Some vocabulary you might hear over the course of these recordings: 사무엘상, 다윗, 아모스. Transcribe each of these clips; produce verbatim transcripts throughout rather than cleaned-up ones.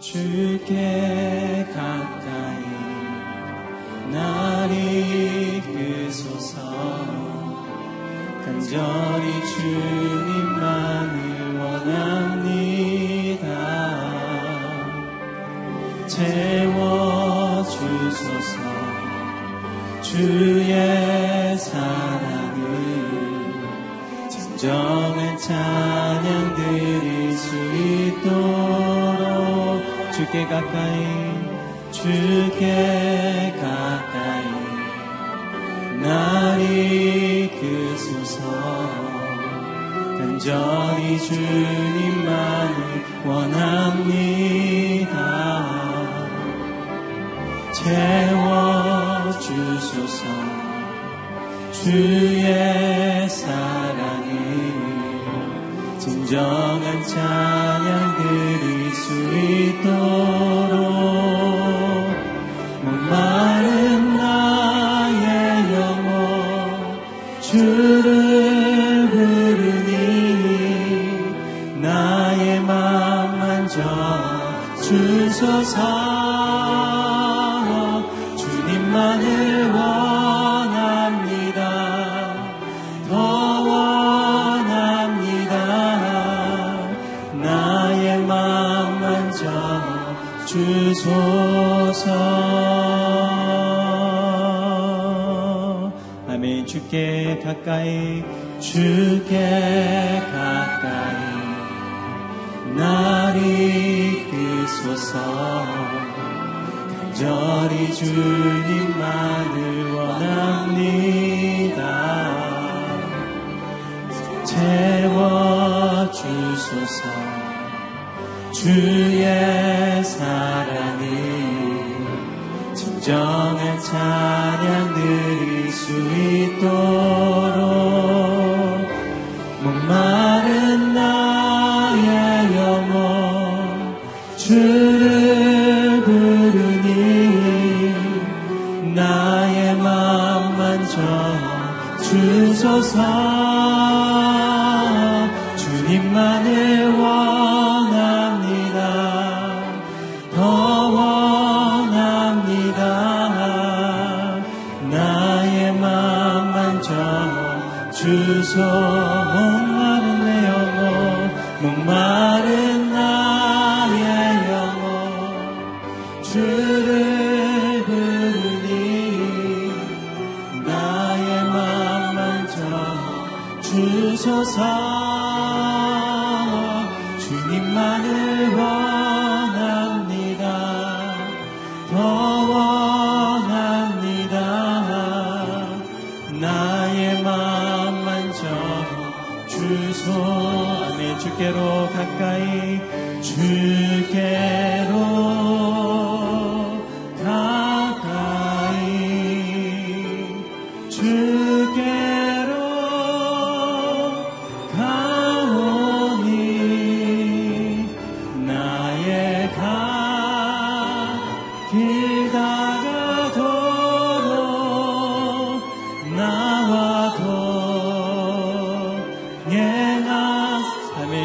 주께 가까이 날 이끄소서. 간절히 주님만을 원합니다. 채워주소서 주의 사랑을 진정한 찬양 드릴 수 있도록 주께 가까이 주께 가까이 날 이끄소서. 간절히 주님만을 원합니다. 채워주소서 주의 사랑을 진정한 찬양 드릴 수 있도록 목마른 나의 영혼 주를 부르니 나의 맘 만져 주소서. 주님만을 원합니다. 더 원합니다. 나의 맘 만져 주소서. 아멘. 주께 가까이 주께 가까이 날 이끄소서. 저리 주님만을 원합니다. 채워주소서 주의 사랑을 진정한 찬양 드릴 수 있도록 목마른 나의 영혼 주를 부르 나의 맘 만져 주소서. 주님만을 원합니다. 더 원합니다. 나의 맘 만져 주소. 목마른 내 영혼 목마른 나의 영혼 주를 주소서. 주님만을 원합니다. 더 원합니다. 나의 맘 만져 주소. 아멘. 주께로 가까이 주께로 가까이 주께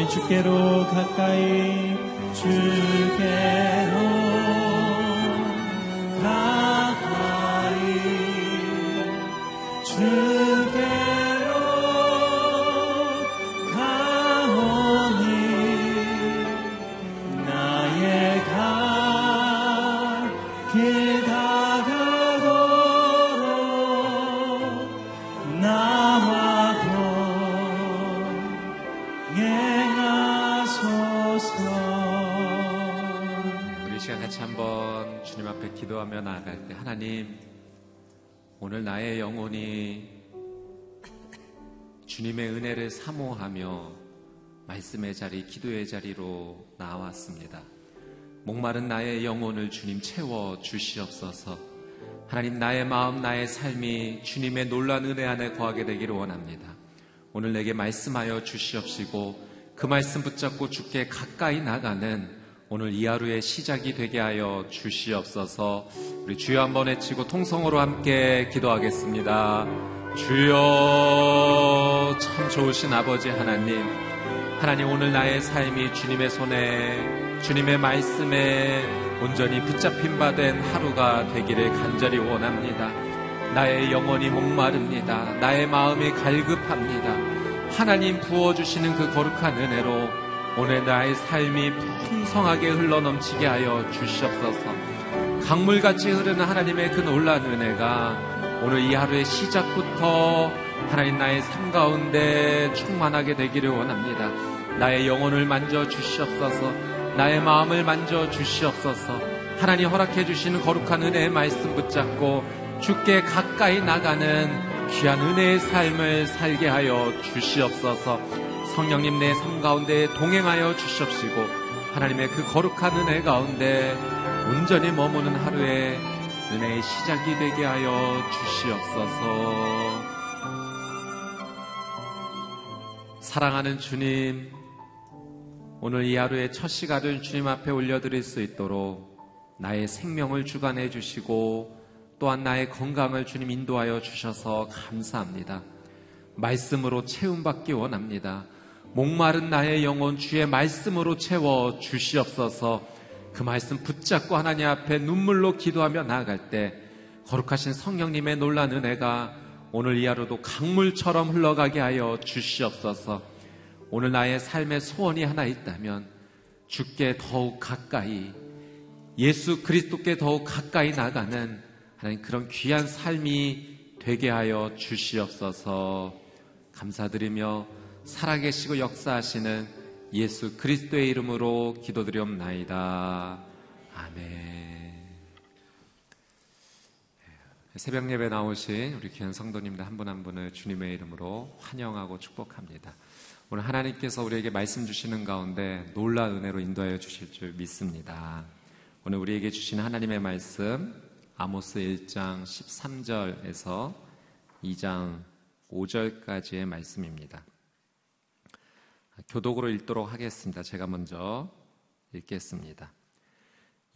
주께로 가까이 주께로 가까이 주께로 가오니 나의 갈 길 다가도록 나와도 예 우리 시간 같이 한번 주님 앞에 기도하며 나아갈 때 하나님, 오늘 나의 영혼이 주님의 은혜를 사모하며 말씀의 자리, 기도의 자리로 나왔습니다. 목마른 나의 영혼을 주님 채워 주시옵소서. 하나님, 나의 마음, 나의 삶이 주님의 놀라운 은혜 안에 거하게 되기를 원합니다. 오늘 내게 말씀하여 주시옵시고 그 말씀 붙잡고 주께 가까이 나가는 오늘 이 하루의 시작이 되게 하여 주시옵소서. 우리 주여 한번 외치고 통성으로 함께 기도하겠습니다. 주여, 참 좋으신 아버지 하나님, 하나님 오늘 나의 삶이 주님의 손에 주님의 말씀에 온전히 붙잡힌 바 된 하루가 되기를 간절히 원합니다. 나의 영혼이 목마릅니다. 나의 마음이 갈급합니다. 하나님 부어주시는 그 거룩한 은혜로 오늘 나의 삶이 풍성하게 흘러넘치게 하여 주시옵소서. 강물같이 흐르는 하나님의 그 놀라운 은혜가 오늘 이 하루의 시작부터 하나님 나의 삶 가운데 충만하게 되기를 원합니다. 나의 영혼을 만져주시옵소서. 나의 마음을 만져주시옵소서. 하나님 허락해 주시는 거룩한 은혜의 말씀 붙잡고 주께 가까이 나가는 귀한 은혜의 삶을 살게 하여 주시옵소서. 성령님 내 삶 가운데 동행하여 주시옵시고 하나님의 그 거룩한 은혜 가운데 온전히 머무는 하루의 은혜의 시작이 되게 하여 주시옵소서. 사랑하는 주님, 오늘 이 하루의 첫 시간을 주님 앞에 올려드릴 수 있도록 나의 생명을 주관해 주시고 또한 나의 건강을 주님 인도하여 주셔서 감사합니다. 말씀으로 채움받기 원합니다. 목마른 나의 영혼 주의 말씀으로 채워 주시옵소서. 그 말씀 붙잡고 하나님 앞에 눈물로 기도하며 나아갈 때 거룩하신 성령님의 놀라운 은혜가 오늘 이 하루도 강물처럼 흘러가게 하여 주시옵소서. 오늘 나의 삶의 소원이 하나 있다면 주께 더욱 가까이, 예수 그리스도께 더욱 가까이 나가는 하나님 그런 귀한 삶이 되게 하여 주시옵소서. 감사드리며 살아계시고 역사하시는 예수 그리스도의 이름으로 기도드리옵나이다. 아멘. 새벽 예배 나오신 우리 귀한 성도님들 한 분 한 분을 주님의 이름으로 환영하고 축복합니다. 오늘 하나님께서 우리에게 말씀 주시는 가운데 놀라운 은혜로 인도하여 주실 줄 믿습니다. 오늘 우리에게 주신 하나님의 말씀 아모스 일 장 십삼 절에서 이 장 오 절까지의 말씀입니다. 교독으로 읽도록 하겠습니다. 제가 먼저 읽겠습니다.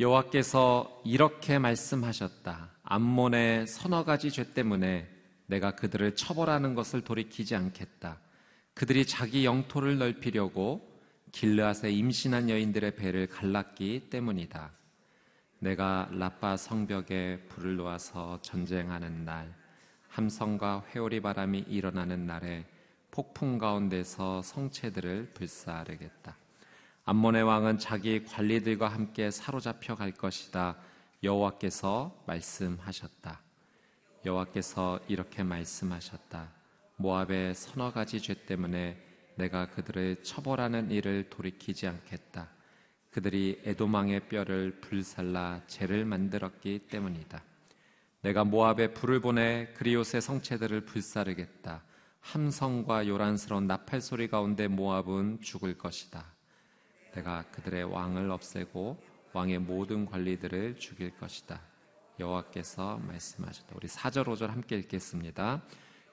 여호와께서 이렇게 말씀하셨다. 암몬의 서너 가지 죄 때문에 내가 그들을 처벌하는 것을 돌이키지 않겠다. 그들이 자기 영토를 넓히려고 길르앗의 임신한 여인들의 배를 갈랐기 때문이다. 내가 라빠 성벽에 불을 놓아서 전쟁하는 날, 함성과 회오리 바람이 일어나는 날에 폭풍 가운데서 성체들을 불사르겠다. 암몬의 왕은 자기 관리들과 함께 사로잡혀 갈 것이다. 여호와께서 말씀하셨다. 여호와께서 이렇게 말씀하셨다. 모압의 서너 가지 죄 때문에 내가 그들을 처벌하는 일을 돌이키지 않겠다. 그들이 에돔 왕의 뼈를 불살라 재를 만들었기 때문이다. 내가 모압에 불을 보내 그리옷의 성체들을 불사르겠다. 함성과 요란스러운 나팔 소리 가운데 모압은 죽을 것이다. 내가 그들의 왕을 없애고 왕의 모든 관리들을 죽일 것이다. 여호와께서 말씀하셨다. 우리 사 절 오 절 함께 읽겠습니다.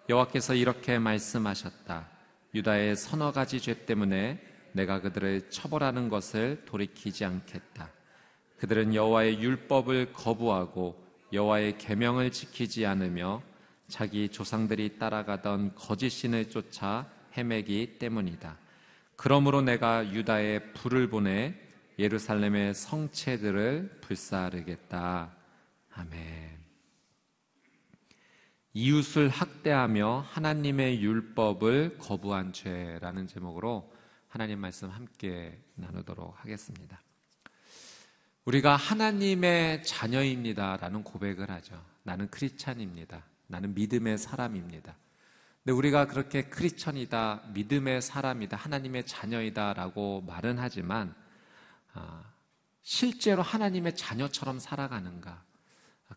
여호와께서 이렇게 말씀하셨다. 유다의 서너 가지 죄 때문에 내가 그들을 처벌하는 것을 돌이키지 않겠다. 그들은 여호와의 율법을 거부하고 여호와의 계명을 지키지 않으며 자기 조상들이 따라가던 거짓 신을 쫓아 헤매기 때문이다. 그러므로 내가 유다에 불을 보내 예루살렘의 성체들을 불사르겠다. 아멘. 이웃을 학대하며 하나님의 율법을 거부한 죄라는 제목으로 하나님 말씀 함께 나누도록 하겠습니다. 우리가 하나님의 자녀입니다 라는 고백을 하죠. 나는 크리스찬입니다. 나는 믿음의 사람입니다. 근데 우리가 그렇게 크리스천이다, 믿음의 사람이다, 하나님의 자녀이다 라고 말은 하지만 실제로 하나님의 자녀처럼 살아가는가,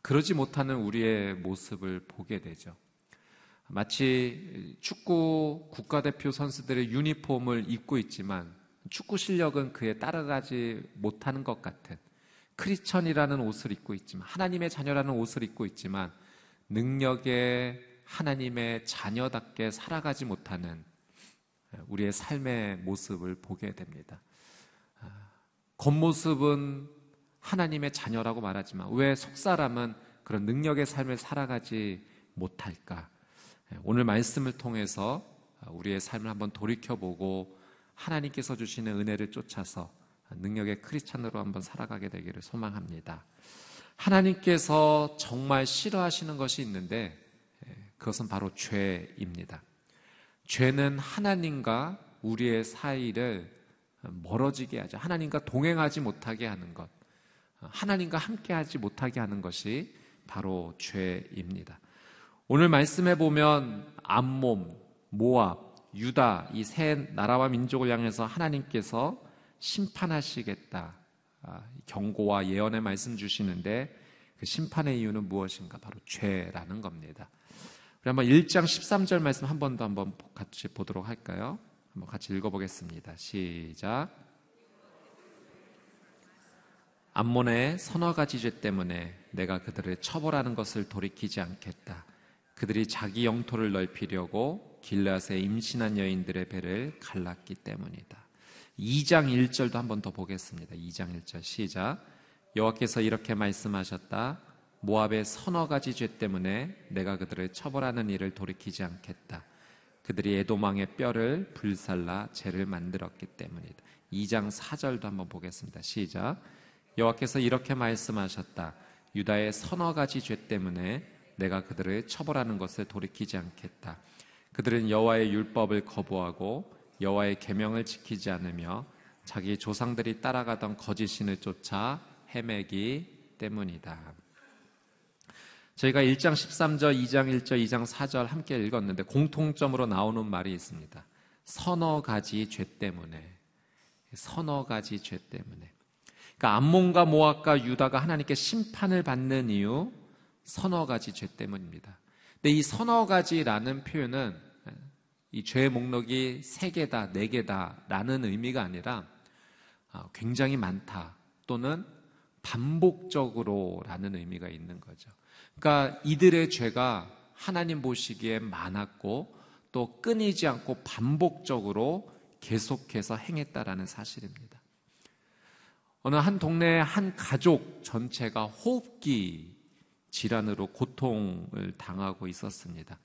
그러지 못하는 우리의 모습을 보게 되죠. 마치 축구 국가대표 선수들의 유니폼을 입고 있지만 축구 실력은 그에 따라가지 못하는 것 같은, 크리스천이라는 옷을 입고 있지만, 하나님의 자녀라는 옷을 입고 있지만 능력에 하나님의 자녀답게 살아가지 못하는 우리의 삶의 모습을 보게 됩니다. 겉모습은 하나님의 자녀라고 말하지만 왜 속사람은 그런 능력의 삶을 살아가지 못할까? 오늘 말씀을 통해서 우리의 삶을 한번 돌이켜보고 하나님께서 주시는 은혜를 쫓아서 능력의 크리스찬으로 한번 살아가게 되기를 소망합니다. 하나님께서 정말 싫어하시는 것이 있는데 그것은 바로 죄입니다. 죄는 하나님과 우리의 사이를 멀어지게 하죠. 하나님과 동행하지 못하게 하는 것, 하나님과 함께하지 못하게 하는 것이 바로 죄입니다. 오늘 말씀해 보면 암몬, 모압, 유다 이 세 나라와 민족을 향해서 하나님께서 심판하시겠다 경고와 예언의 말씀 주시는데 그 심판의 이유는 무엇인가? 바로 죄라는 겁니다. 우리 한번 일 장 십삼 절 말씀 한 번 더 한번 같이 보도록 할까요? 한번 같이 읽어보겠습니다. 시작. 암몬의 서너 가지 죄 때문에 내가 그들을 처벌하는 것을 돌이키지 않겠다. 그들이 자기 영토를 넓히려고 길앗에 임신한 여인들의 배를 갈랐기 때문이다. 이 장 일 절도 한번 더 보겠습니다. 이 장 일 절 시작. 여호와께서 이렇게 말씀하셨다. 모압의 서너 가지 죄 때문에 내가 그들을 처벌하는 일을 돌이키지 않겠다. 그들이 에돔 왕의 뼈를 불살라 죄를 만들었기 때문이다. 이 장 사 절도 한번 보겠습니다. 시작. 여호와께서 이렇게 말씀하셨다. 유다의 서너 가지 죄 때문에 내가 그들을 처벌하는 것을 돌이키지 않겠다. 그들은 여호와의 율법을 거부하고 여호와의 계명을 지키지 않으며 자기 조상들이 따라가던 거짓 신을 쫓아 헤매기 때문이다. 저희가 일 장 십삼 절, 이 장 일 절, 이 장 사 절 함께 읽었는데 공통점으로 나오는 말이 있습니다. 서너 가지 죄 때문에, 서너 가지 죄 때문에. 그러니까 암몬과 모압과 유다가 하나님께 심판을 받는 이유, 서너 가지 죄 때문입니다. 근데 이 서너 가지라는 표현은 이 죄의 목록이 세 개다, 네 개다라는 의미가 아니라 굉장히 많다 또는 반복적으로라는 의미가 있는 거죠. 그러니까 이들의 죄가 하나님 보시기에 많았고 또 끊이지 않고 반복적으로 계속해서 행했다라는 사실입니다. 어느 한 동네의 한 가족 전체가 호흡기 질환으로 고통을 당하고 있었습니다.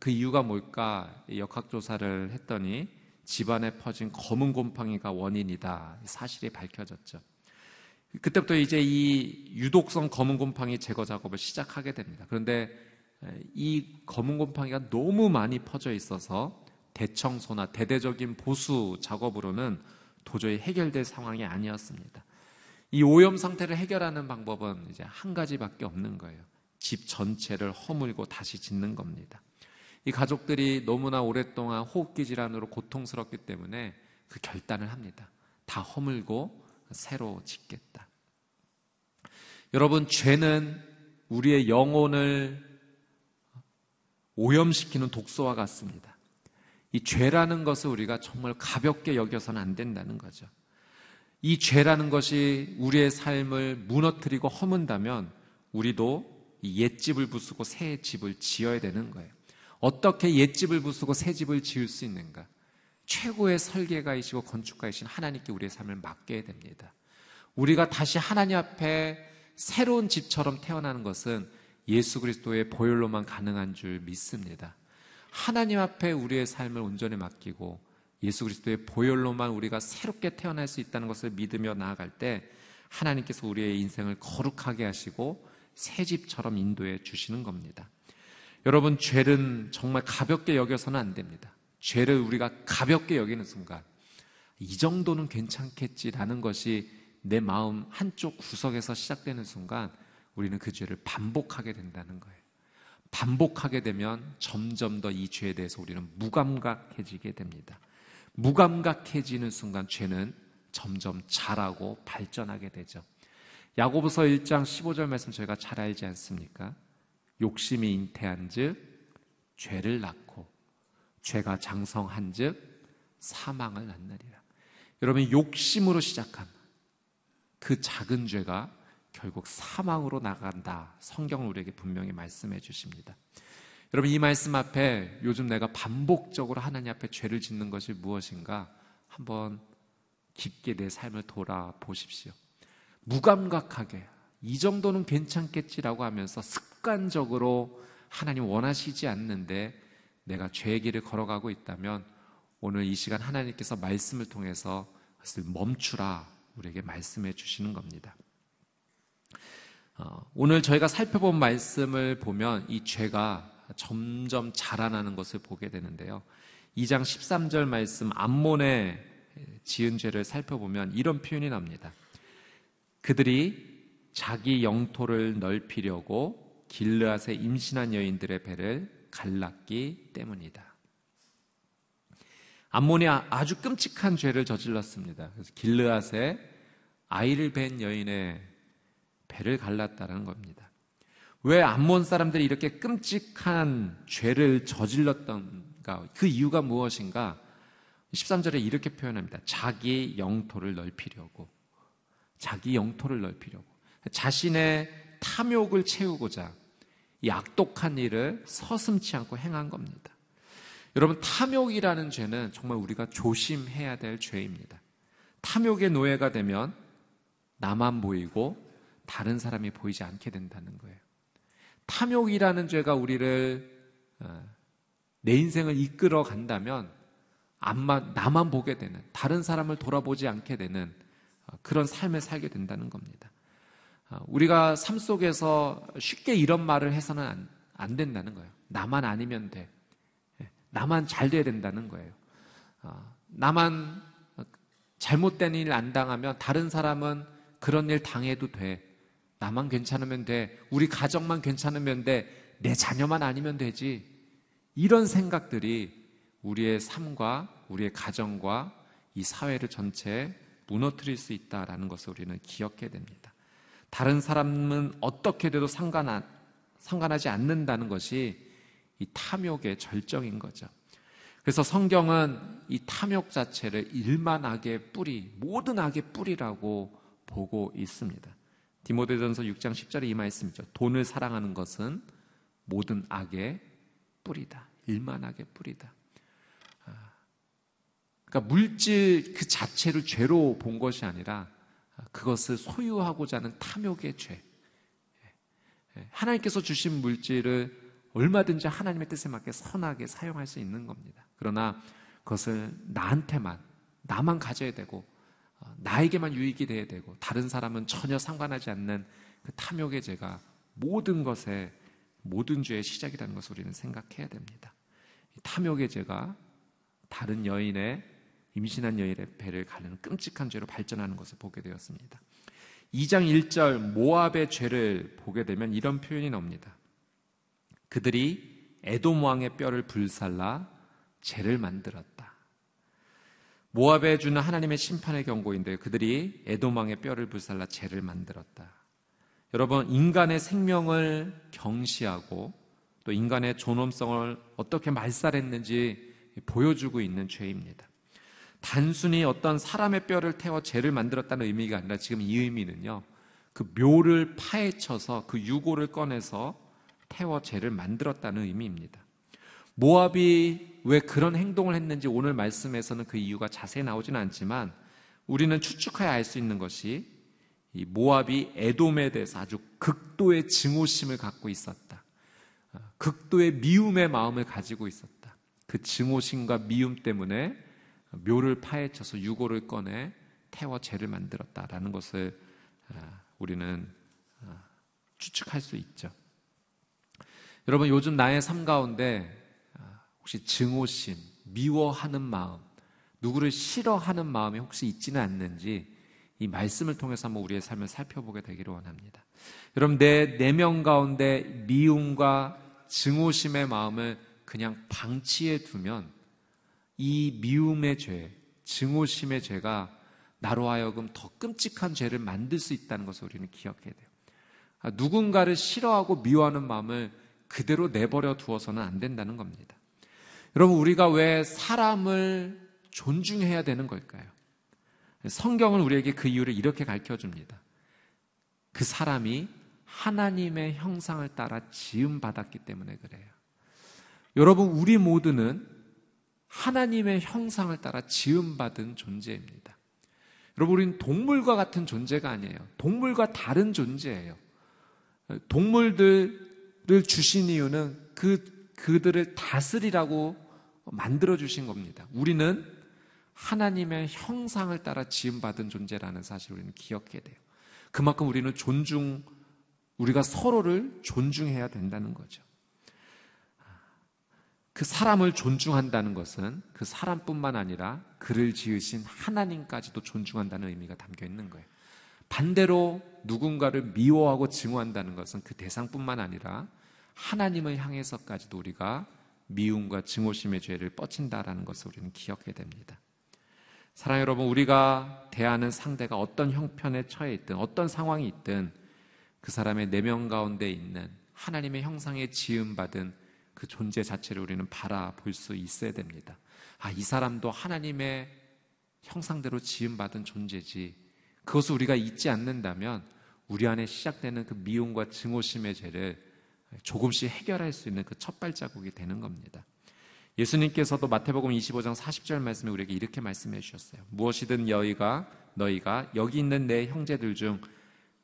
그 이유가 뭘까? 역학조사를 했더니 집안에 퍼진 검은 곰팡이가 원인이다. 사실이 밝혀졌죠. 그때부터 이제 이 유독성 검은 곰팡이 제거 작업을 시작하게 됩니다. 그런데 이 검은 곰팡이가 너무 많이 퍼져 있어서 대청소나 대대적인 보수 작업으로는 도저히 해결될 상황이 아니었습니다. 이 오염 상태를 해결하는 방법은 이제 한 가지밖에 없는 거예요. 집 전체를 허물고 다시 짓는 겁니다. 이 가족들이 너무나 오랫동안 호흡기 질환으로 고통스럽기 때문에 그 결단을 합니다. 다 허물고 새로 짓겠다. 여러분, 죄는 우리의 영혼을 오염시키는 독소와 같습니다. 이 죄라는 것을 우리가 정말 가볍게 여겨서는 안 된다는 거죠. 이 죄라는 것이 우리의 삶을 무너뜨리고 허문다면 우리도 이 옛집을 부수고 새 집을 지어야 되는 거예요. 어떻게 옛집을 부수고 새 집을 지을 수 있는가? 최고의 설계가이시고 건축가이신 하나님께 우리의 삶을 맡겨야 됩니다. 우리가 다시 하나님 앞에 새로운 집처럼 태어나는 것은 예수 그리스도의 보혈로만 가능한 줄 믿습니다. 하나님 앞에 우리의 삶을 온전히 맡기고 예수 그리스도의 보혈로만 우리가 새롭게 태어날 수 있다는 것을 믿으며 나아갈 때 하나님께서 우리의 인생을 거룩하게 하시고 새 집처럼 인도해 주시는 겁니다. 여러분, 죄는 정말 가볍게 여겨서는 안 됩니다. 죄를 우리가 가볍게 여기는 순간 이 정도는 괜찮겠지라는 것이 내 마음 한쪽 구석에서 시작되는 순간 우리는 그 죄를 반복하게 된다는 거예요. 반복하게 되면 점점 더 이 죄에 대해서 우리는 무감각해지게 됩니다. 무감각해지는 순간 죄는 점점 자라고 발전하게 되죠. 야고보서 일 장 십오 절 말씀 저희가 잘 알지 않습니까? 욕심이 잉태한 즉 죄를 낳고 죄가 장성한 즉 사망을 낳느니라. 여러분, 욕심으로 시작한 그 작은 죄가 결국 사망으로 나간다. 성경은 우리에게 분명히 말씀해 주십니다. 여러분, 이 말씀 앞에 요즘 내가 반복적으로 하나님 앞에 죄를 짓는 것이 무엇인가 한번 깊게 내 삶을 돌아보십시오. 무감각하게 이 정도는 괜찮겠지라고 하면서 습관적으로 하나님 원하시지 않는데 내가 죄의 길을 걸어가고 있다면 오늘 이 시간 하나님께서 말씀을 통해서 그것을 멈추라, 우리에게 말씀해 주시는 겁니다. 오늘 저희가 살펴본 말씀을 보면 이 죄가 점점 자라나는 것을 보게 되는데요. 이 장 십삼 절 말씀 암몬의 지은 죄를 살펴보면 이런 표현이 납니다. 그들이 자기 영토를 넓히려고 길르앗의 임신한 여인들의 배를 갈랐기 때문이다. 암몬이 아주 끔찍한 죄를 저질렀습니다. 그래서 길르앗의 아이를 뵌 여인의 배를 갈랐다는 겁니다. 왜 암몬 사람들이 이렇게 끔찍한 죄를 저질렀던가? 그 이유가 무엇인가? 십삼 절에 이렇게 표현합니다. 자기 영토를 넓히려고. 자기 영토를 넓히려고. 자신의 탐욕을 채우고자 이 악독한 일을 서슴지 않고 행한 겁니다. 여러분, 탐욕이라는 죄는 정말 우리가 조심해야 될 죄입니다. 탐욕의 노예가 되면 나만 보이고 다른 사람이 보이지 않게 된다는 거예요. 탐욕이라는 죄가 우리를 내 인생을 이끌어 간다면 나만 보게 되는, 다른 사람을 돌아보지 않게 되는 그런 삶을 살게 된다는 겁니다. 우리가 삶 속에서 쉽게 이런 말을 해서는 안, 안 된다는 거예요. 나만 아니면 돼. 나만 잘 돼야 된다는 거예요. 나만 잘못된 일 안 당하면 다른 사람은 그런 일 당해도 돼. 나만 괜찮으면 돼. 우리 가정만 괜찮으면 돼. 내 자녀만 아니면 되지. 이런 생각들이 우리의 삶과 우리의 가정과 이 사회를 전체에 무너뜨릴 수 있다라는 것을 우리는 기억해야 됩니다. 다른 사람은 어떻게 돼도 상관, 상관하지 않는다는 것이 이 탐욕의 절정인 거죠. 그래서 성경은 이 탐욕 자체를 일만 악의 뿌리, 모든 악의 뿌리라고 보고 있습니다. 디모데전서 육 장 십 절에 이 말씀이죠. 돈을 사랑하는 것은 모든 악의 뿌리다. 일만 악의 뿌리다. 그러니까 물질 그 자체를 죄로 본 것이 아니라 그것을 소유하고자 하는 탐욕의 죄. 하나님께서 주신 물질을 얼마든지 하나님의 뜻에 맞게 선하게 사용할 수 있는 겁니다. 그러나 그것을 나한테만, 나만 가져야 되고 나에게만 유익이 돼야 되고 다른 사람은 전혀 상관하지 않는 그 탐욕의 죄가 모든 것의, 모든 죄의 시작이라는 것을 우리는 생각해야 됩니다. 탐욕의 죄가 다른 여인의, 임신한 여인의 배를 가르는 끔찍한 죄로 발전하는 것을 보게 되었습니다. 이 장 일 절 모압의 죄를 보게 되면 이런 표현이 나옵니다. 그들이 에돔 왕의 뼈를 불살라 죄를 만들었다. 모압에 주는 하나님의 심판의 경고인데요. 그들이 에돔 왕의 뼈를 불살라 죄를 만들었다. 여러분, 인간의 생명을 경시하고 또 인간의 존엄성을 어떻게 말살했는지 보여주고 있는 죄입니다. 단순히 어떤 사람의 뼈를 태워 죄를 만들었다는 의미가 아니라 지금 이 의미는요, 그 묘를 파헤쳐서 그 유골을 꺼내서 태워 죄를 만들었다는 의미입니다. 모압이 왜 그런 행동을 했는지 오늘 말씀에서는 그 이유가 자세히 나오지는 않지만 우리는 추측하여 알 수 있는 것이 이 모압이 에돔에 대해서 아주 극도의 증오심을 갖고 있었다. 극도의 미움의 마음을 가지고 있었다. 그 증오심과 미움 때문에 묘를 파헤쳐서 유골을 꺼내 태워 죄를 만들었다라는 것을 우리는 추측할 수 있죠. 여러분, 요즘 나의 삶 가운데 혹시 증오심, 미워하는 마음, 누구를 싫어하는 마음이 혹시 있지는 않는지 이 말씀을 통해서 한번 우리의 삶을 살펴보게 되기를 원합니다. 여러분, 내 내면 가운데 미움과 증오심의 마음을 그냥 방치해 두면 이 미움의 죄, 증오심의 죄가 나로 하여금 더 끔찍한 죄를 만들 수 있다는 것을 우리는 기억해야 돼요. 누군가를 싫어하고 미워하는 마음을 그대로 내버려 두어서는 안 된다는 겁니다. 여러분, 우리가 왜 사람을 존중해야 되는 걸까요? 성경은 우리에게 그 이유를 이렇게 가르쳐줍니다. 그 사람이 하나님의 형상을 따라 지음받았기 때문에 그래요. 여러분, 우리 모두는 하나님의 형상을 따라 지음받은 존재입니다. 여러분, 우리는 동물과 같은 존재가 아니에요. 동물과 다른 존재예요. 동물들을 주신 이유는 그, 그들을 다스리라고 만들어주신 겁니다. 우리는 하나님의 형상을 따라 지음받은 존재라는 사실을 우리는 기억해야 돼요. 그만큼 우리는 존중, 우리가 서로를 존중해야 된다는 거죠. 그 사람을 존중한다는 것은 그 사람뿐만 아니라 그를 지으신 하나님까지도 존중한다는 의미가 담겨 있는 거예요. 반대로 누군가를 미워하고 증오한다는 것은 그 대상뿐만 아니라 하나님을 향해서까지도 우리가 미움과 증오심의 죄를 뻗친다라는 것을 우리는 기억해야 됩니다. 사랑하는 여러분, 우리가 대하는 상대가 어떤 형편에 처해 있든 어떤 상황이 있든 그 사람의 내면 가운데 있는 하나님의 형상에 지음받은 그 존재 자체를 우리는 바라볼 수 있어야 됩니다. 아, 이 사람도 하나님의 형상대로 지음받은 존재지. 그것을 우리가 잊지 않는다면 우리 안에 시작되는 그 미움과 증오심의 죄를 조금씩 해결할 수 있는 그 첫 발자국이 되는 겁니다. 예수님께서도 마태복음 이십오 장 사십 절 말씀에 우리에게 이렇게 말씀해 주셨어요. 무엇이든 너희가 너희가 여기 있는 내 형제들 중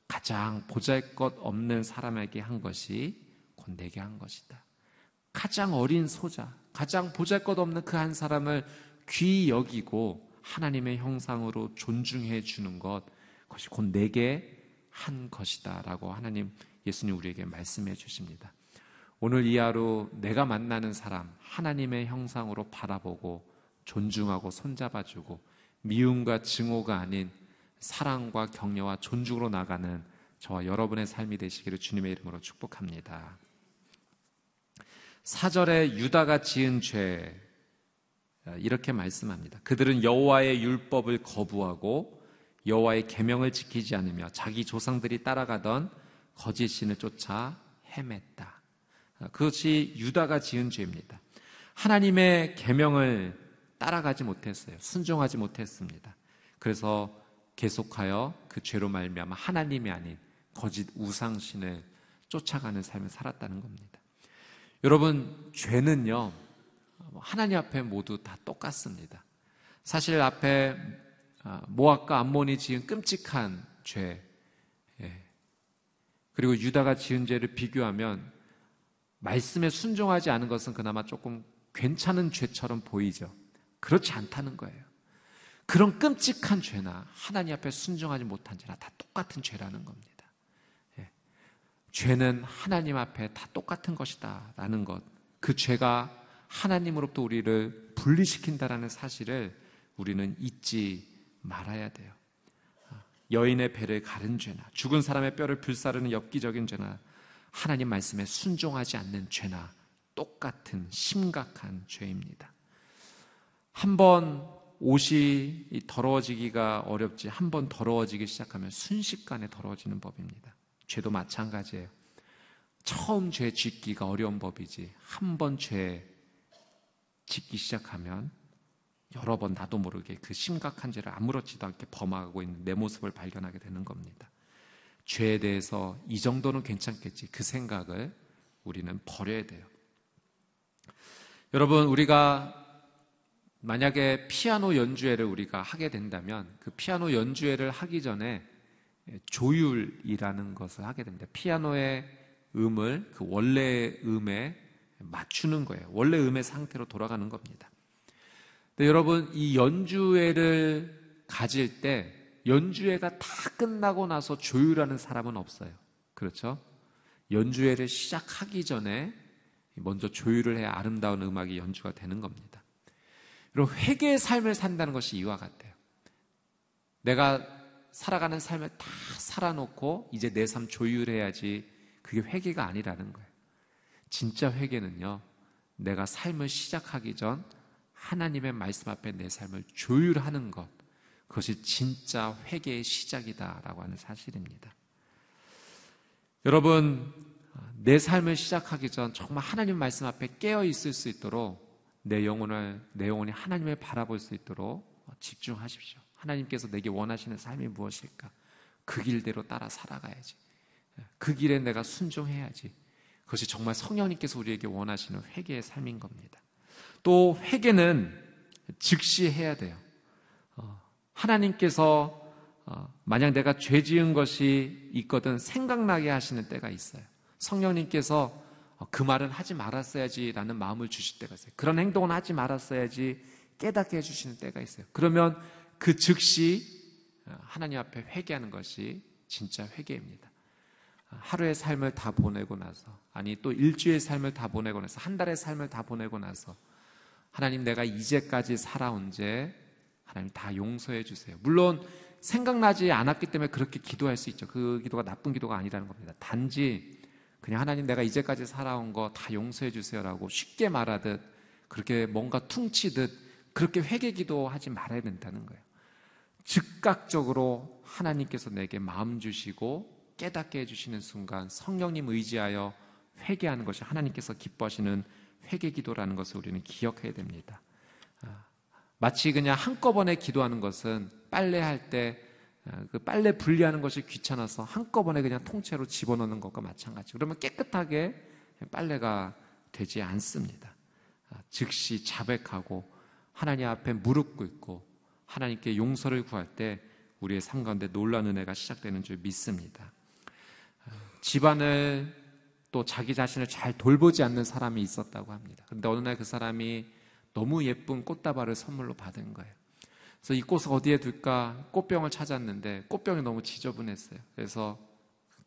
가장 보잘것 없는 사람에게 한 것이 곧 내게 한 것이다. 가장 어린 소자, 가장 보잘것없는 그 한 사람을 귀히 여기고 하나님의 형상으로 존중해 주는 것, 그것이 곧 내게 한 것이다 라고 하나님, 예수님 우리에게 말씀해 주십니다. 오늘 이 하루 내가 만나는 사람, 하나님의 형상으로 바라보고 존중하고 손잡아주고 미움과 증오가 아닌 사랑과 격려와 존중으로 나가는 저와 여러분의 삶이 되시기를 주님의 이름으로 축복합니다. 사 절에 유다가 지은 죄 이렇게 말씀합니다. 그들은 여호와의 율법을 거부하고 여호와의 계명을 지키지 않으며 자기 조상들이 따라가던 거짓 신을 쫓아 헤맸다. 그것이 유다가 지은 죄입니다. 하나님의 계명을 따라가지 못했어요. 순종하지 못했습니다. 그래서 계속하여 그 죄로 말미암아 하나님이 아닌 거짓 우상 신을 쫓아가는 삶을 살았다는 겁니다. 여러분, 죄는요 하나님 앞에 모두 다 똑같습니다. 사실 앞에 모압과 암몬이 지은 끔찍한 죄, 그리고 유다가 지은 죄를 비교하면 말씀에 순종하지 않은 것은 그나마 조금 괜찮은 죄처럼 보이죠. 그렇지 않다는 거예요. 그런 끔찍한 죄나 하나님 앞에 순종하지 못한 죄나 다 똑같은 죄라는 겁니다. 죄는 하나님 앞에 다 똑같은 것이다 라는 것, 그 죄가 하나님으로부터 우리를 분리시킨다라는 사실을 우리는 잊지 말아야 돼요. 여인의 배를 가른 죄나 죽은 사람의 뼈를 불사르는 엽기적인 죄나 하나님 말씀에 순종하지 않는 죄나 똑같은 심각한 죄입니다. 한 번 옷이 더러워지기가 어렵지 한 번 더러워지기 시작하면 순식간에 더러워지는 법입니다. 죄도 마찬가지예요. 처음 죄 짓기가 어려운 법이지 한 번 죄 짓기 시작하면 여러 번 나도 모르게 그 심각한 죄를 아무렇지도 않게 범하고 있는 내 모습을 발견하게 되는 겁니다. 죄에 대해서 이 정도는 괜찮겠지, 그 생각을 우리는 버려야 돼요. 여러분, 우리가 만약에 피아노 연주회를 우리가 하게 된다면 그 피아노 연주회를 하기 전에 조율이라는 것을 하게 됩니다. 피아노의 음을 그 원래의 음에 맞추는 거예요. 원래 음의 상태로 돌아가는 겁니다. 근데 여러분, 이 연주회를 가질 때 연주회가 다 끝나고 나서 조율하는 사람은 없어요. 그렇죠? 연주회를 시작하기 전에 먼저 조율을 해야 아름다운 음악이 연주가 되는 겁니다. 여러분, 회개의 삶을 산다는 것이 이와 같아요. 내가 살아가는 삶을 다 살아놓고 이제 내 삶 조율해야지, 그게 회개가 아니라는 거예요. 진짜 회개는요, 내가 삶을 시작하기 전 하나님의 말씀 앞에 내 삶을 조율하는 것, 그것이 진짜 회개의 시작이다라고 하는 사실입니다. 여러분, 내 삶을 시작하기 전 정말 하나님 말씀 앞에 깨어있을 수 있도록 내 영혼을, 내 영혼이 하나님을 바라볼 수 있도록 집중하십시오. 하나님께서 내게 원하시는 삶이 무엇일까? 그 길대로 따라 살아가야지. 그 길에 내가 순종해야지. 그것이 정말 성령님께서 우리에게 원하시는 회개의 삶인 겁니다. 또 회개는 즉시 해야 돼요. 하나님께서 만약 내가 죄 지은 것이 있거든 생각나게 하시는 때가 있어요. 성령님께서 그 말은 하지 말았어야지 라는 마음을 주실 때가 있어요. 그런 행동은 하지 말았어야지 깨닫게 해주시는 때가 있어요. 그러면 그 즉시 하나님 앞에 회개하는 것이 진짜 회개입니다. 하루의 삶을 다 보내고 나서, 아니 또 일주일의 삶을 다 보내고 나서, 한 달의 삶을 다 보내고 나서 하나님 내가 이제까지 살아온 죄 하나님 다 용서해 주세요. 물론 생각나지 않았기 때문에 그렇게 기도할 수 있죠. 그 기도가 나쁜 기도가 아니라는 겁니다. 단지 그냥 하나님 내가 이제까지 살아온 거 다 용서해 주세요라고 쉽게 말하듯, 그렇게 뭔가 퉁치듯, 그렇게 회개 기도하지 말아야 된다는 거예요. 즉각적으로 하나님께서 내게 마음 주시고 깨닫게 해주시는 순간 성령님 의지하여 회개하는 것이 하나님께서 기뻐하시는 회개 기도라는 것을 우리는 기억해야 됩니다. 마치 그냥 한꺼번에 기도하는 것은, 빨래할 때 그 빨래 분리하는 것이 귀찮아서 한꺼번에 그냥 통째로 집어넣는 것과 마찬가지. 그러면 깨끗하게 빨래가 되지 않습니다. 즉시 자백하고 하나님 앞에 무릎 꿇고 하나님께 용서를 구할 때 우리의 삶 가운데 놀라운 은혜가 시작되는 줄 믿습니다. 집안을 또 자기 자신을 잘 돌보지 않는 사람이 있었다고 합니다. 그런데 어느 날 그 사람이 너무 예쁜 꽃다발을 선물로 받은 거예요. 그래서 이 꽃을 어디에 둘까 꽃병을 찾았는데 꽃병이 너무 지저분했어요. 그래서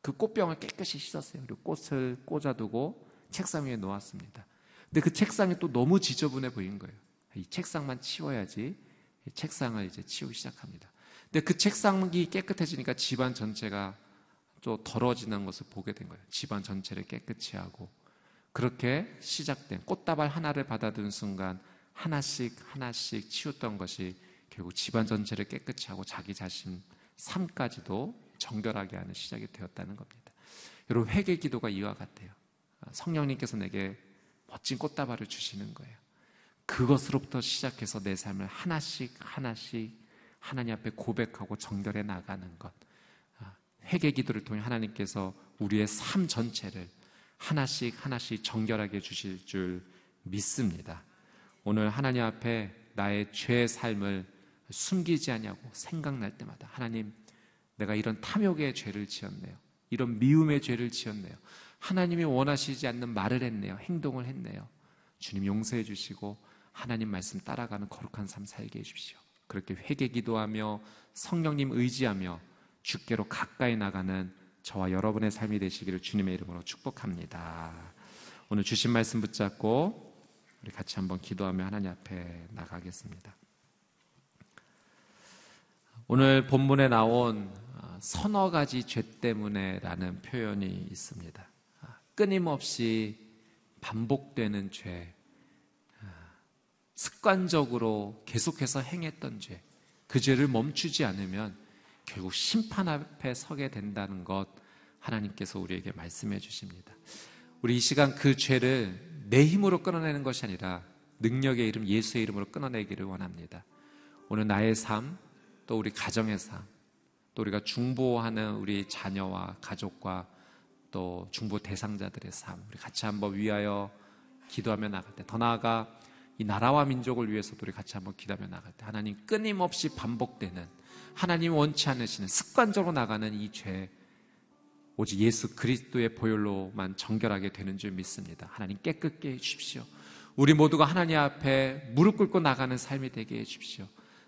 그 꽃병을 깨끗이 씻었어요. 그리고 꽃을 꽂아두고 책상 위에 놓았습니다. 근데 그 책상이 또 너무 지저분해 보인 거예요. 이 책상만 치워야지. 이 책상을 이제 치우기 시작합니다. 근데 그 책상이 깨끗해지니까 집안 전체가 또 더러워지는 것을 보게 된 거예요. 집안 전체를 깨끗이 하고, 그렇게 시작된 꽃다발 하나를 받아든 순간 하나씩 하나씩 치웠던 것이 결국 집안 전체를 깨끗이 하고 자기 자신 삶까지도 정결하게 하는 시작이 되었다는 겁니다. 여러분, 회개 기도가 이와 같아요. 성령님께서 내게 멋진 꽃다발을 주시는 거예요. 그것으로부터 시작해서 내 삶을 하나씩 하나씩 하나님 앞에 고백하고 정결해 나가는 것. 회개 기도를 통해 하나님께서 우리의 삶 전체를 하나씩 하나씩 정결하게 주실 줄 믿습니다. 오늘 하나님 앞에 나의 죄의 삶을 숨기지 아니하고 생각날 때마다, 하나님 내가 이런 탐욕의 죄를 지었네요. 이런 미움의 죄를 지었네요. 하나님이 원하시지 않는 말을 했네요. 행동을 했네요. 주님 용서해 주시고 하나님 말씀 따라가는 거룩한 삶 살게 해 주십시오. 그렇게 회개 기도하며 성령님 의지하며 주께로 가까이 나가는 저와 여러분의 삶이 되시기를 주님의 이름으로 축복합니다. 오늘 주신 말씀 붙잡고 우리 같이 한번 기도하며 하나님 앞에 나가겠습니다. 오늘 본문에 나온 서너 가지 죄 때문에 라는 표현이 있습니다. 끊임없이 반복되는 죄, 습관적으로 계속해서 행했던 죄, 그 죄를 멈추지 않으면 결국 심판 앞에 서게 된다는 것 하나님께서 우리에게 말씀해 주십니다. 우리 이 시간 그 죄를 내 힘으로 끊어내는 것이 아니라 능력의 이름 예수의 이름으로 끊어내기를 원합니다. 오늘 나의 삶, 또 우리 가정의 삶, 또 우리가 중보하는 우리 자녀와 가족과 또 중보 대상자들의 삶, 우리 같이 한번 위하여 기도하며 나갈 때, 더 나아가 이 나라와 민족을 위해서도 우리 같이 한번 기도하며 나갈 때 하나님 끊임없이 반복되는, 하나님 원치 않으시는 습관적으로 나가는 이 죄, 오직 예수 그리스도의 보혈로만 정결하게 되는 줄 믿습니다. 하나님 깨끗게 해주십시오. 우리 모두가 하나님 앞에 무릎 꿇고 나가는 삶이 되게 해주십시오.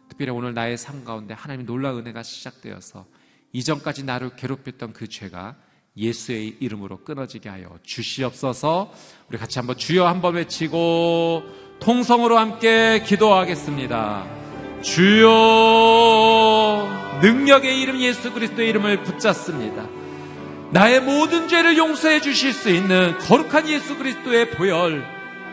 특별히 오늘 나의 삶 가운데 하나님 놀라운 은혜가 시작되어서 이전까지 나를 괴롭혔던 그 죄가 예수의 이름으로 끊어지게 하여 주시옵소서. 우리 같이 한번 주여 한번 외치고 통성으로 함께 기도하겠습니다. 주여, 능력의 이름 예수 그리스도의 이름을 붙잡습니다. 나의 모든 죄를 용서해 주실 수 있는 거룩한 예수 그리스도의 보혈,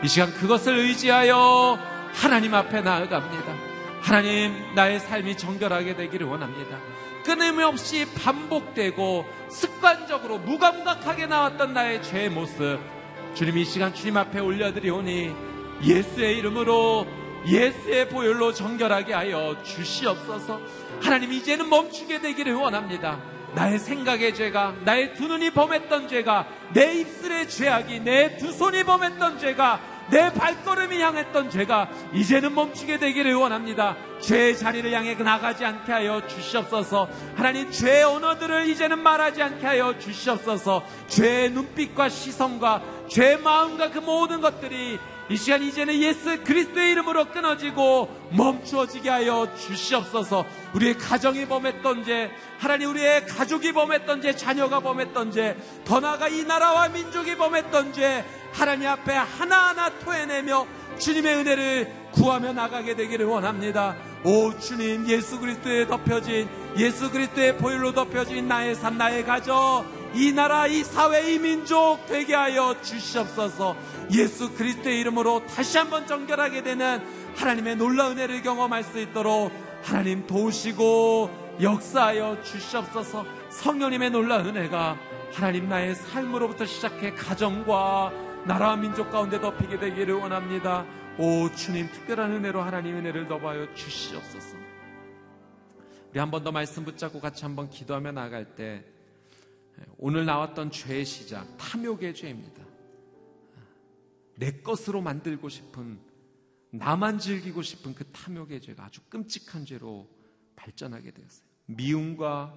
이 시간 그것을 의지하여 하나님 앞에 나아갑니다. 하나님, 나의 삶이 정결하게 되기를 원합니다. 끊임없이 반복되고 습관적으로 무감각하게 나왔던 나의 죄의 모습, 주님 이 시간 주님 앞에 올려드리오니 예수의 이름으로 예수의 보혈로 정결하게 하여 주시옵소서. 하나님, 이제는 멈추게 되기를 원합니다. 나의 생각의 죄가, 나의 두 눈이 범했던 죄가, 내 입술의 죄악이, 내 두 손이 범했던 죄가, 내 발걸음이 향했던 죄가 이제는 멈추게 되기를 원합니다. 죄의 자리를 향해 나가지 않게 하여 주시옵소서. 하나님, 죄의 언어들을 이제는 말하지 않게 하여 주시옵소서. 죄의 눈빛과 시선과 죄의 마음과 그 모든 것들이 이 시간 이제는 예수 그리스도의 이름으로 끊어지고 멈추어지게 하여 주시옵소서. 우리의 가정이 범했던 죄, 하나님 우리의 가족이 범했던 죄, 자녀가 범했던 죄, 더 나아가 이 나라와 민족이 범했던 죄, 하나님 앞에 하나하나 토해내며 주님의 은혜를 구하며 나가게 되기를 원합니다. 오 주님, 예수 그리스도에 덮여진, 예수 그리스도의 보혈로 덮여진 나의 삶, 나의 가정, 이 나라, 이 사회, 이 민족 되게 하여 주시옵소서. 예수 그리스도의 이름으로 다시 한번 정결하게 되는 하나님의 놀라운 은혜를 경험할 수 있도록 하나님 도우시고 역사하여 주시옵소서. 성령님의 놀라운 은혜가 하나님 나의 삶으로부터 시작해 가정과 나라와 민족 가운데 덮이게 되기를 원합니다. 오 주님, 특별한 은혜로 하나님 은혜를 더하여 주시옵소서. 우리 한 번 더 말씀 붙잡고 같이 한번 기도하며 나아갈 때, 오늘 나왔던 죄의 시작, 탐욕의 죄입니다. 내 것으로 만들고 싶은, 나만 즐기고 싶은 그 탐욕의 죄가 아주 끔찍한 죄로 발전하게 되었어요. 미움과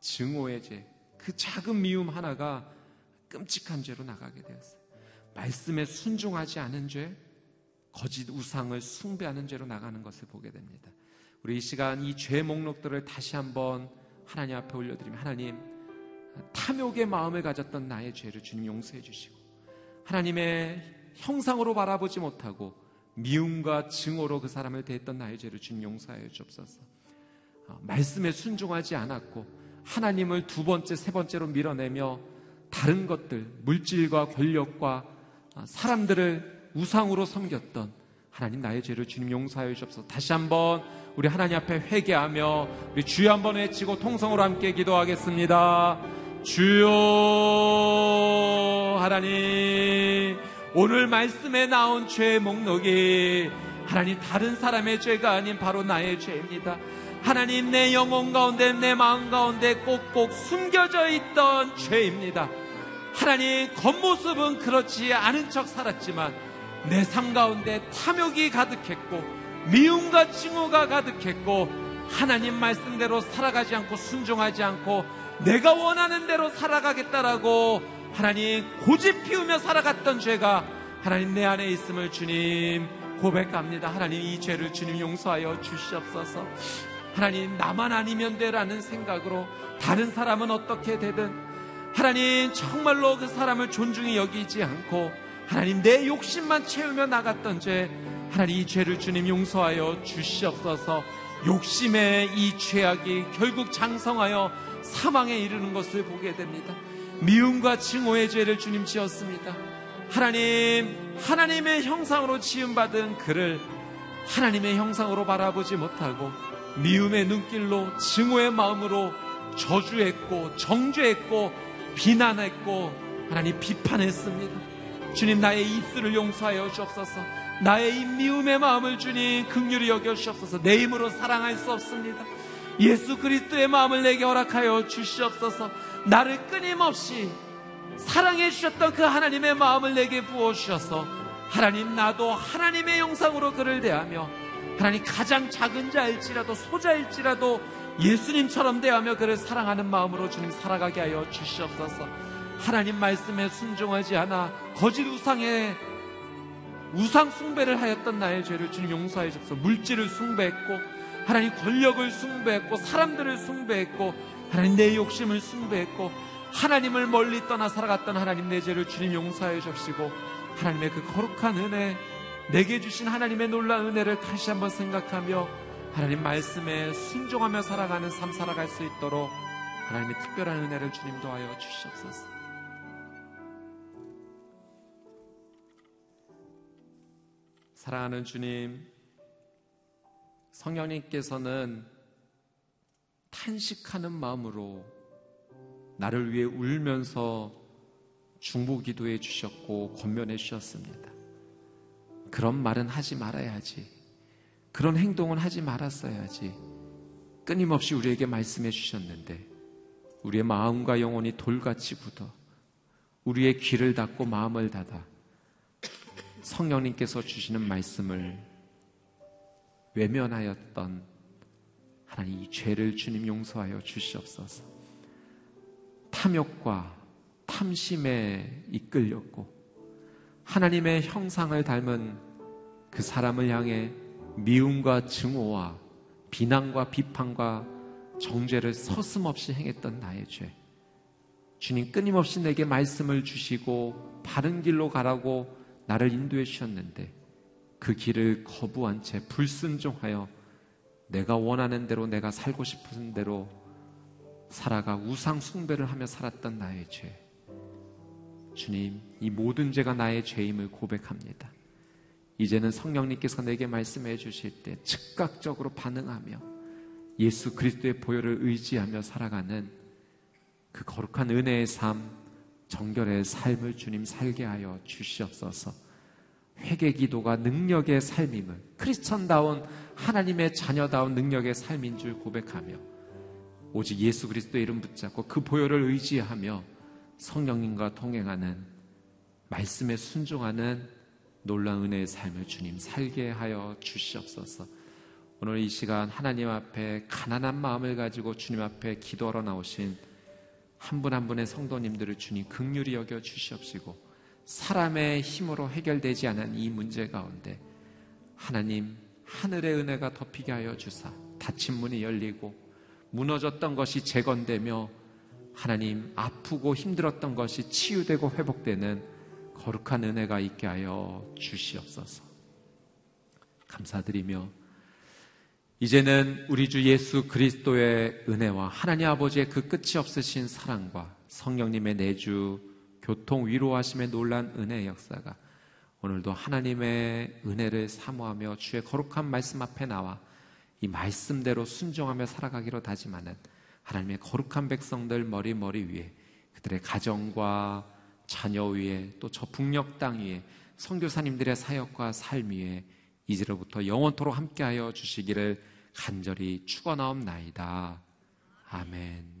증오의 죄, 그 작은 미움 하나가 끔찍한 죄로 나가게 되었어요. 말씀에 순종하지 않은 죄, 거짓 우상을 숭배하는 죄로 나가는 것을 보게 됩니다. 우리 이 시간 이 죄 목록들을 다시 한번 하나님 앞에 올려드리면, 하나님, 탐욕의 마음을 가졌던 나의 죄를 주님 용서해 주시고, 하나님의 형상으로 바라보지 못하고 미움과 증오로 그 사람을 대했던 나의 죄를 주님 용서하여 주옵소서. 말씀에 순종하지 않았고 하나님을 두 번째, 세 번째로 밀어내며 다른 것들, 물질과 권력과 사람들을 우상으로 섬겼던 하나님 나의 죄를 주님 용서하여 주옵소서. 다시 한번 우리 하나님 앞에 회개하며 우리 주여 한번 외치고 통성으로 함께 기도하겠습니다. 주여 하나님, 오늘 말씀에 나온 죄의 목록이 하나님 다른 사람의 죄가 아닌 바로 나의 죄입니다. 하나님, 내 영혼 가운데, 내 마음 가운데 꼭꼭 숨겨져 있던 죄입니다. 하나님, 겉모습은 그렇지 않은 척 살았지만 내 삶 가운데 탐욕이 가득했고 미움과 증오가 가득했고, 하나님 말씀대로 살아가지 않고 순종하지 않고 내가 원하는 대로 살아가겠다라고 하나님 고집 피우며 살아갔던 죄가 하나님 내 안에 있음을 주님 고백합니다. 하나님, 이 죄를 주님 용서하여 주시옵소서. 하나님, 나만 아니면 되라는 생각으로 다른 사람은 어떻게 되든 하나님 정말로 그 사람을 존중히 여기지 않고 하나님 내 욕심만 채우며 나갔던 죄, 하나님 이 죄를 주님 용서하여 주시옵소서. 욕심의 이 죄악이 결국 장성하여 사망에 이르는 것을 보게 됩니다. 미움과 증오의 죄를 주님 지었습니다. 하나님, 하나님의 형상으로 지음받은 그를 하나님의 형상으로 바라보지 못하고 미움의 눈길로, 증오의 마음으로 저주했고 정죄했고 비난했고 하나님 비판했습니다. 주님, 나의 입술을 용서하여 주옵소서. 나의 이 미움의 마음을 주님 긍휼히 여겨주시옵소서. 내 힘으로 사랑할 수 없습니다. 예수 그리스도의 마음을 내게 허락하여 주시옵소서. 나를 끊임없이 사랑해 주셨던 그 하나님의 마음을 내게 부어주셔서 하나님, 나도 하나님의 형상으로 그를 대하며 하나님 가장 작은 자일지라도, 소자일지라도 예수님처럼 대하며 그를 사랑하는 마음으로 주님 살아가게 하여 주시옵소서. 하나님 말씀에 순종하지 않아 거짓 우상에 우상 숭배를 하였던 나의 죄를 주님 용서해 주옵소서. 물질을 숭배했고 하나님 권력을 숭배했고 사람들을 숭배했고 하나님 내 욕심을 숭배했고 하나님을 멀리 떠나 살아갔던 하나님 내 죄를 주님 용서해 주시고, 하나님의 그 거룩한 은혜, 내게 주신 하나님의 놀라운 은혜를 다시 한번 생각하며 하나님 말씀에 순종하며 살아가는 삶 살아갈 수 있도록 하나님의 특별한 은혜를 주님 더하여 주시옵소서. 사랑하는 주님, 성령님께서는 탄식하는 마음으로 나를 위해 울면서 중보기도해 주셨고 권면해 주셨습니다. 그런 말은 하지 말아야지, 그런 행동은 하지 말았어야지 끊임없이 우리에게 말씀해 주셨는데, 우리의 마음과 영혼이 돌같이 굳어 우리의 귀를 닫고 마음을 닫아 성령님께서 주시는 말씀을 외면하였던 하나님 이 죄를 주님 용서하여 주시옵소서. 탐욕과 탐심에 이끌렸고 하나님의 형상을 닮은 그 사람을 향해 미움과 증오와 비난과 비판과 정죄를 서슴없이 행했던 나의 죄, 주님 끊임없이 내게 말씀을 주시고 바른 길로 가라고 나를 인도해 주셨는데 그 길을 거부한 채 불순종하여 내가 원하는 대로, 내가 살고 싶은 대로 살아가 우상 숭배를 하며 살았던 나의 죄, 주님 이 모든 죄가 나의 죄임을 고백합니다. 이제는 성령님께서 내게 말씀해 주실 때 즉각적으로 반응하며 예수 그리스도의 보혈을 의지하며 살아가는 그 거룩한 은혜의 삶, 정결의 삶을 주님 살게 하여 주시옵소서. 회개 기도가 능력의 삶임을, 크리스천다운 하나님의 자녀다운 능력의 삶인 줄 고백하며 오직 예수 그리스도의 이름 붙잡고 그 보혈을 의지하며 성령님과 동행하는, 말씀에 순종하는 놀라운 은혜의 삶을 주님 살게 하여 주시옵소서. 오늘 이 시간 하나님 앞에 가난한 마음을 가지고 주님 앞에 기도하러 나오신 한 분 한 분의 성도님들을 주님 긍휼히 여겨 주시옵시고, 사람의 힘으로 해결되지 않은 이 문제 가운데 하나님 하늘의 은혜가 덮이게 하여 주사 닫힌 문이 열리고 무너졌던 것이 재건되며 하나님 아프고 힘들었던 것이 치유되고 회복되는 거룩한 은혜가 있게 하여 주시옵소서. 감사드리며 이제는 우리 주 예수 그리스도의 은혜와 하나님 아버지의 그 끝이 없으신 사랑과 성령님의 내주 교통 위로하심의 놀란 은혜의 역사가 오늘도 하나님의 은혜를 사모하며 주의 거룩한 말씀 앞에 나와 이 말씀대로 순종하며 살아가기로 다짐하는 하나님의 거룩한 백성들 머리머리 위에, 그들의 가정과 자녀 위에, 또 저 북녘 땅 위에, 선교사님들의 사역과 삶 위에 이제로부터 영원토록 함께하여 주시기를 간절히 축원하옵나이다. 아멘.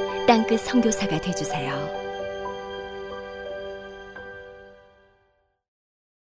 땅끝 선교사가 되어주세요.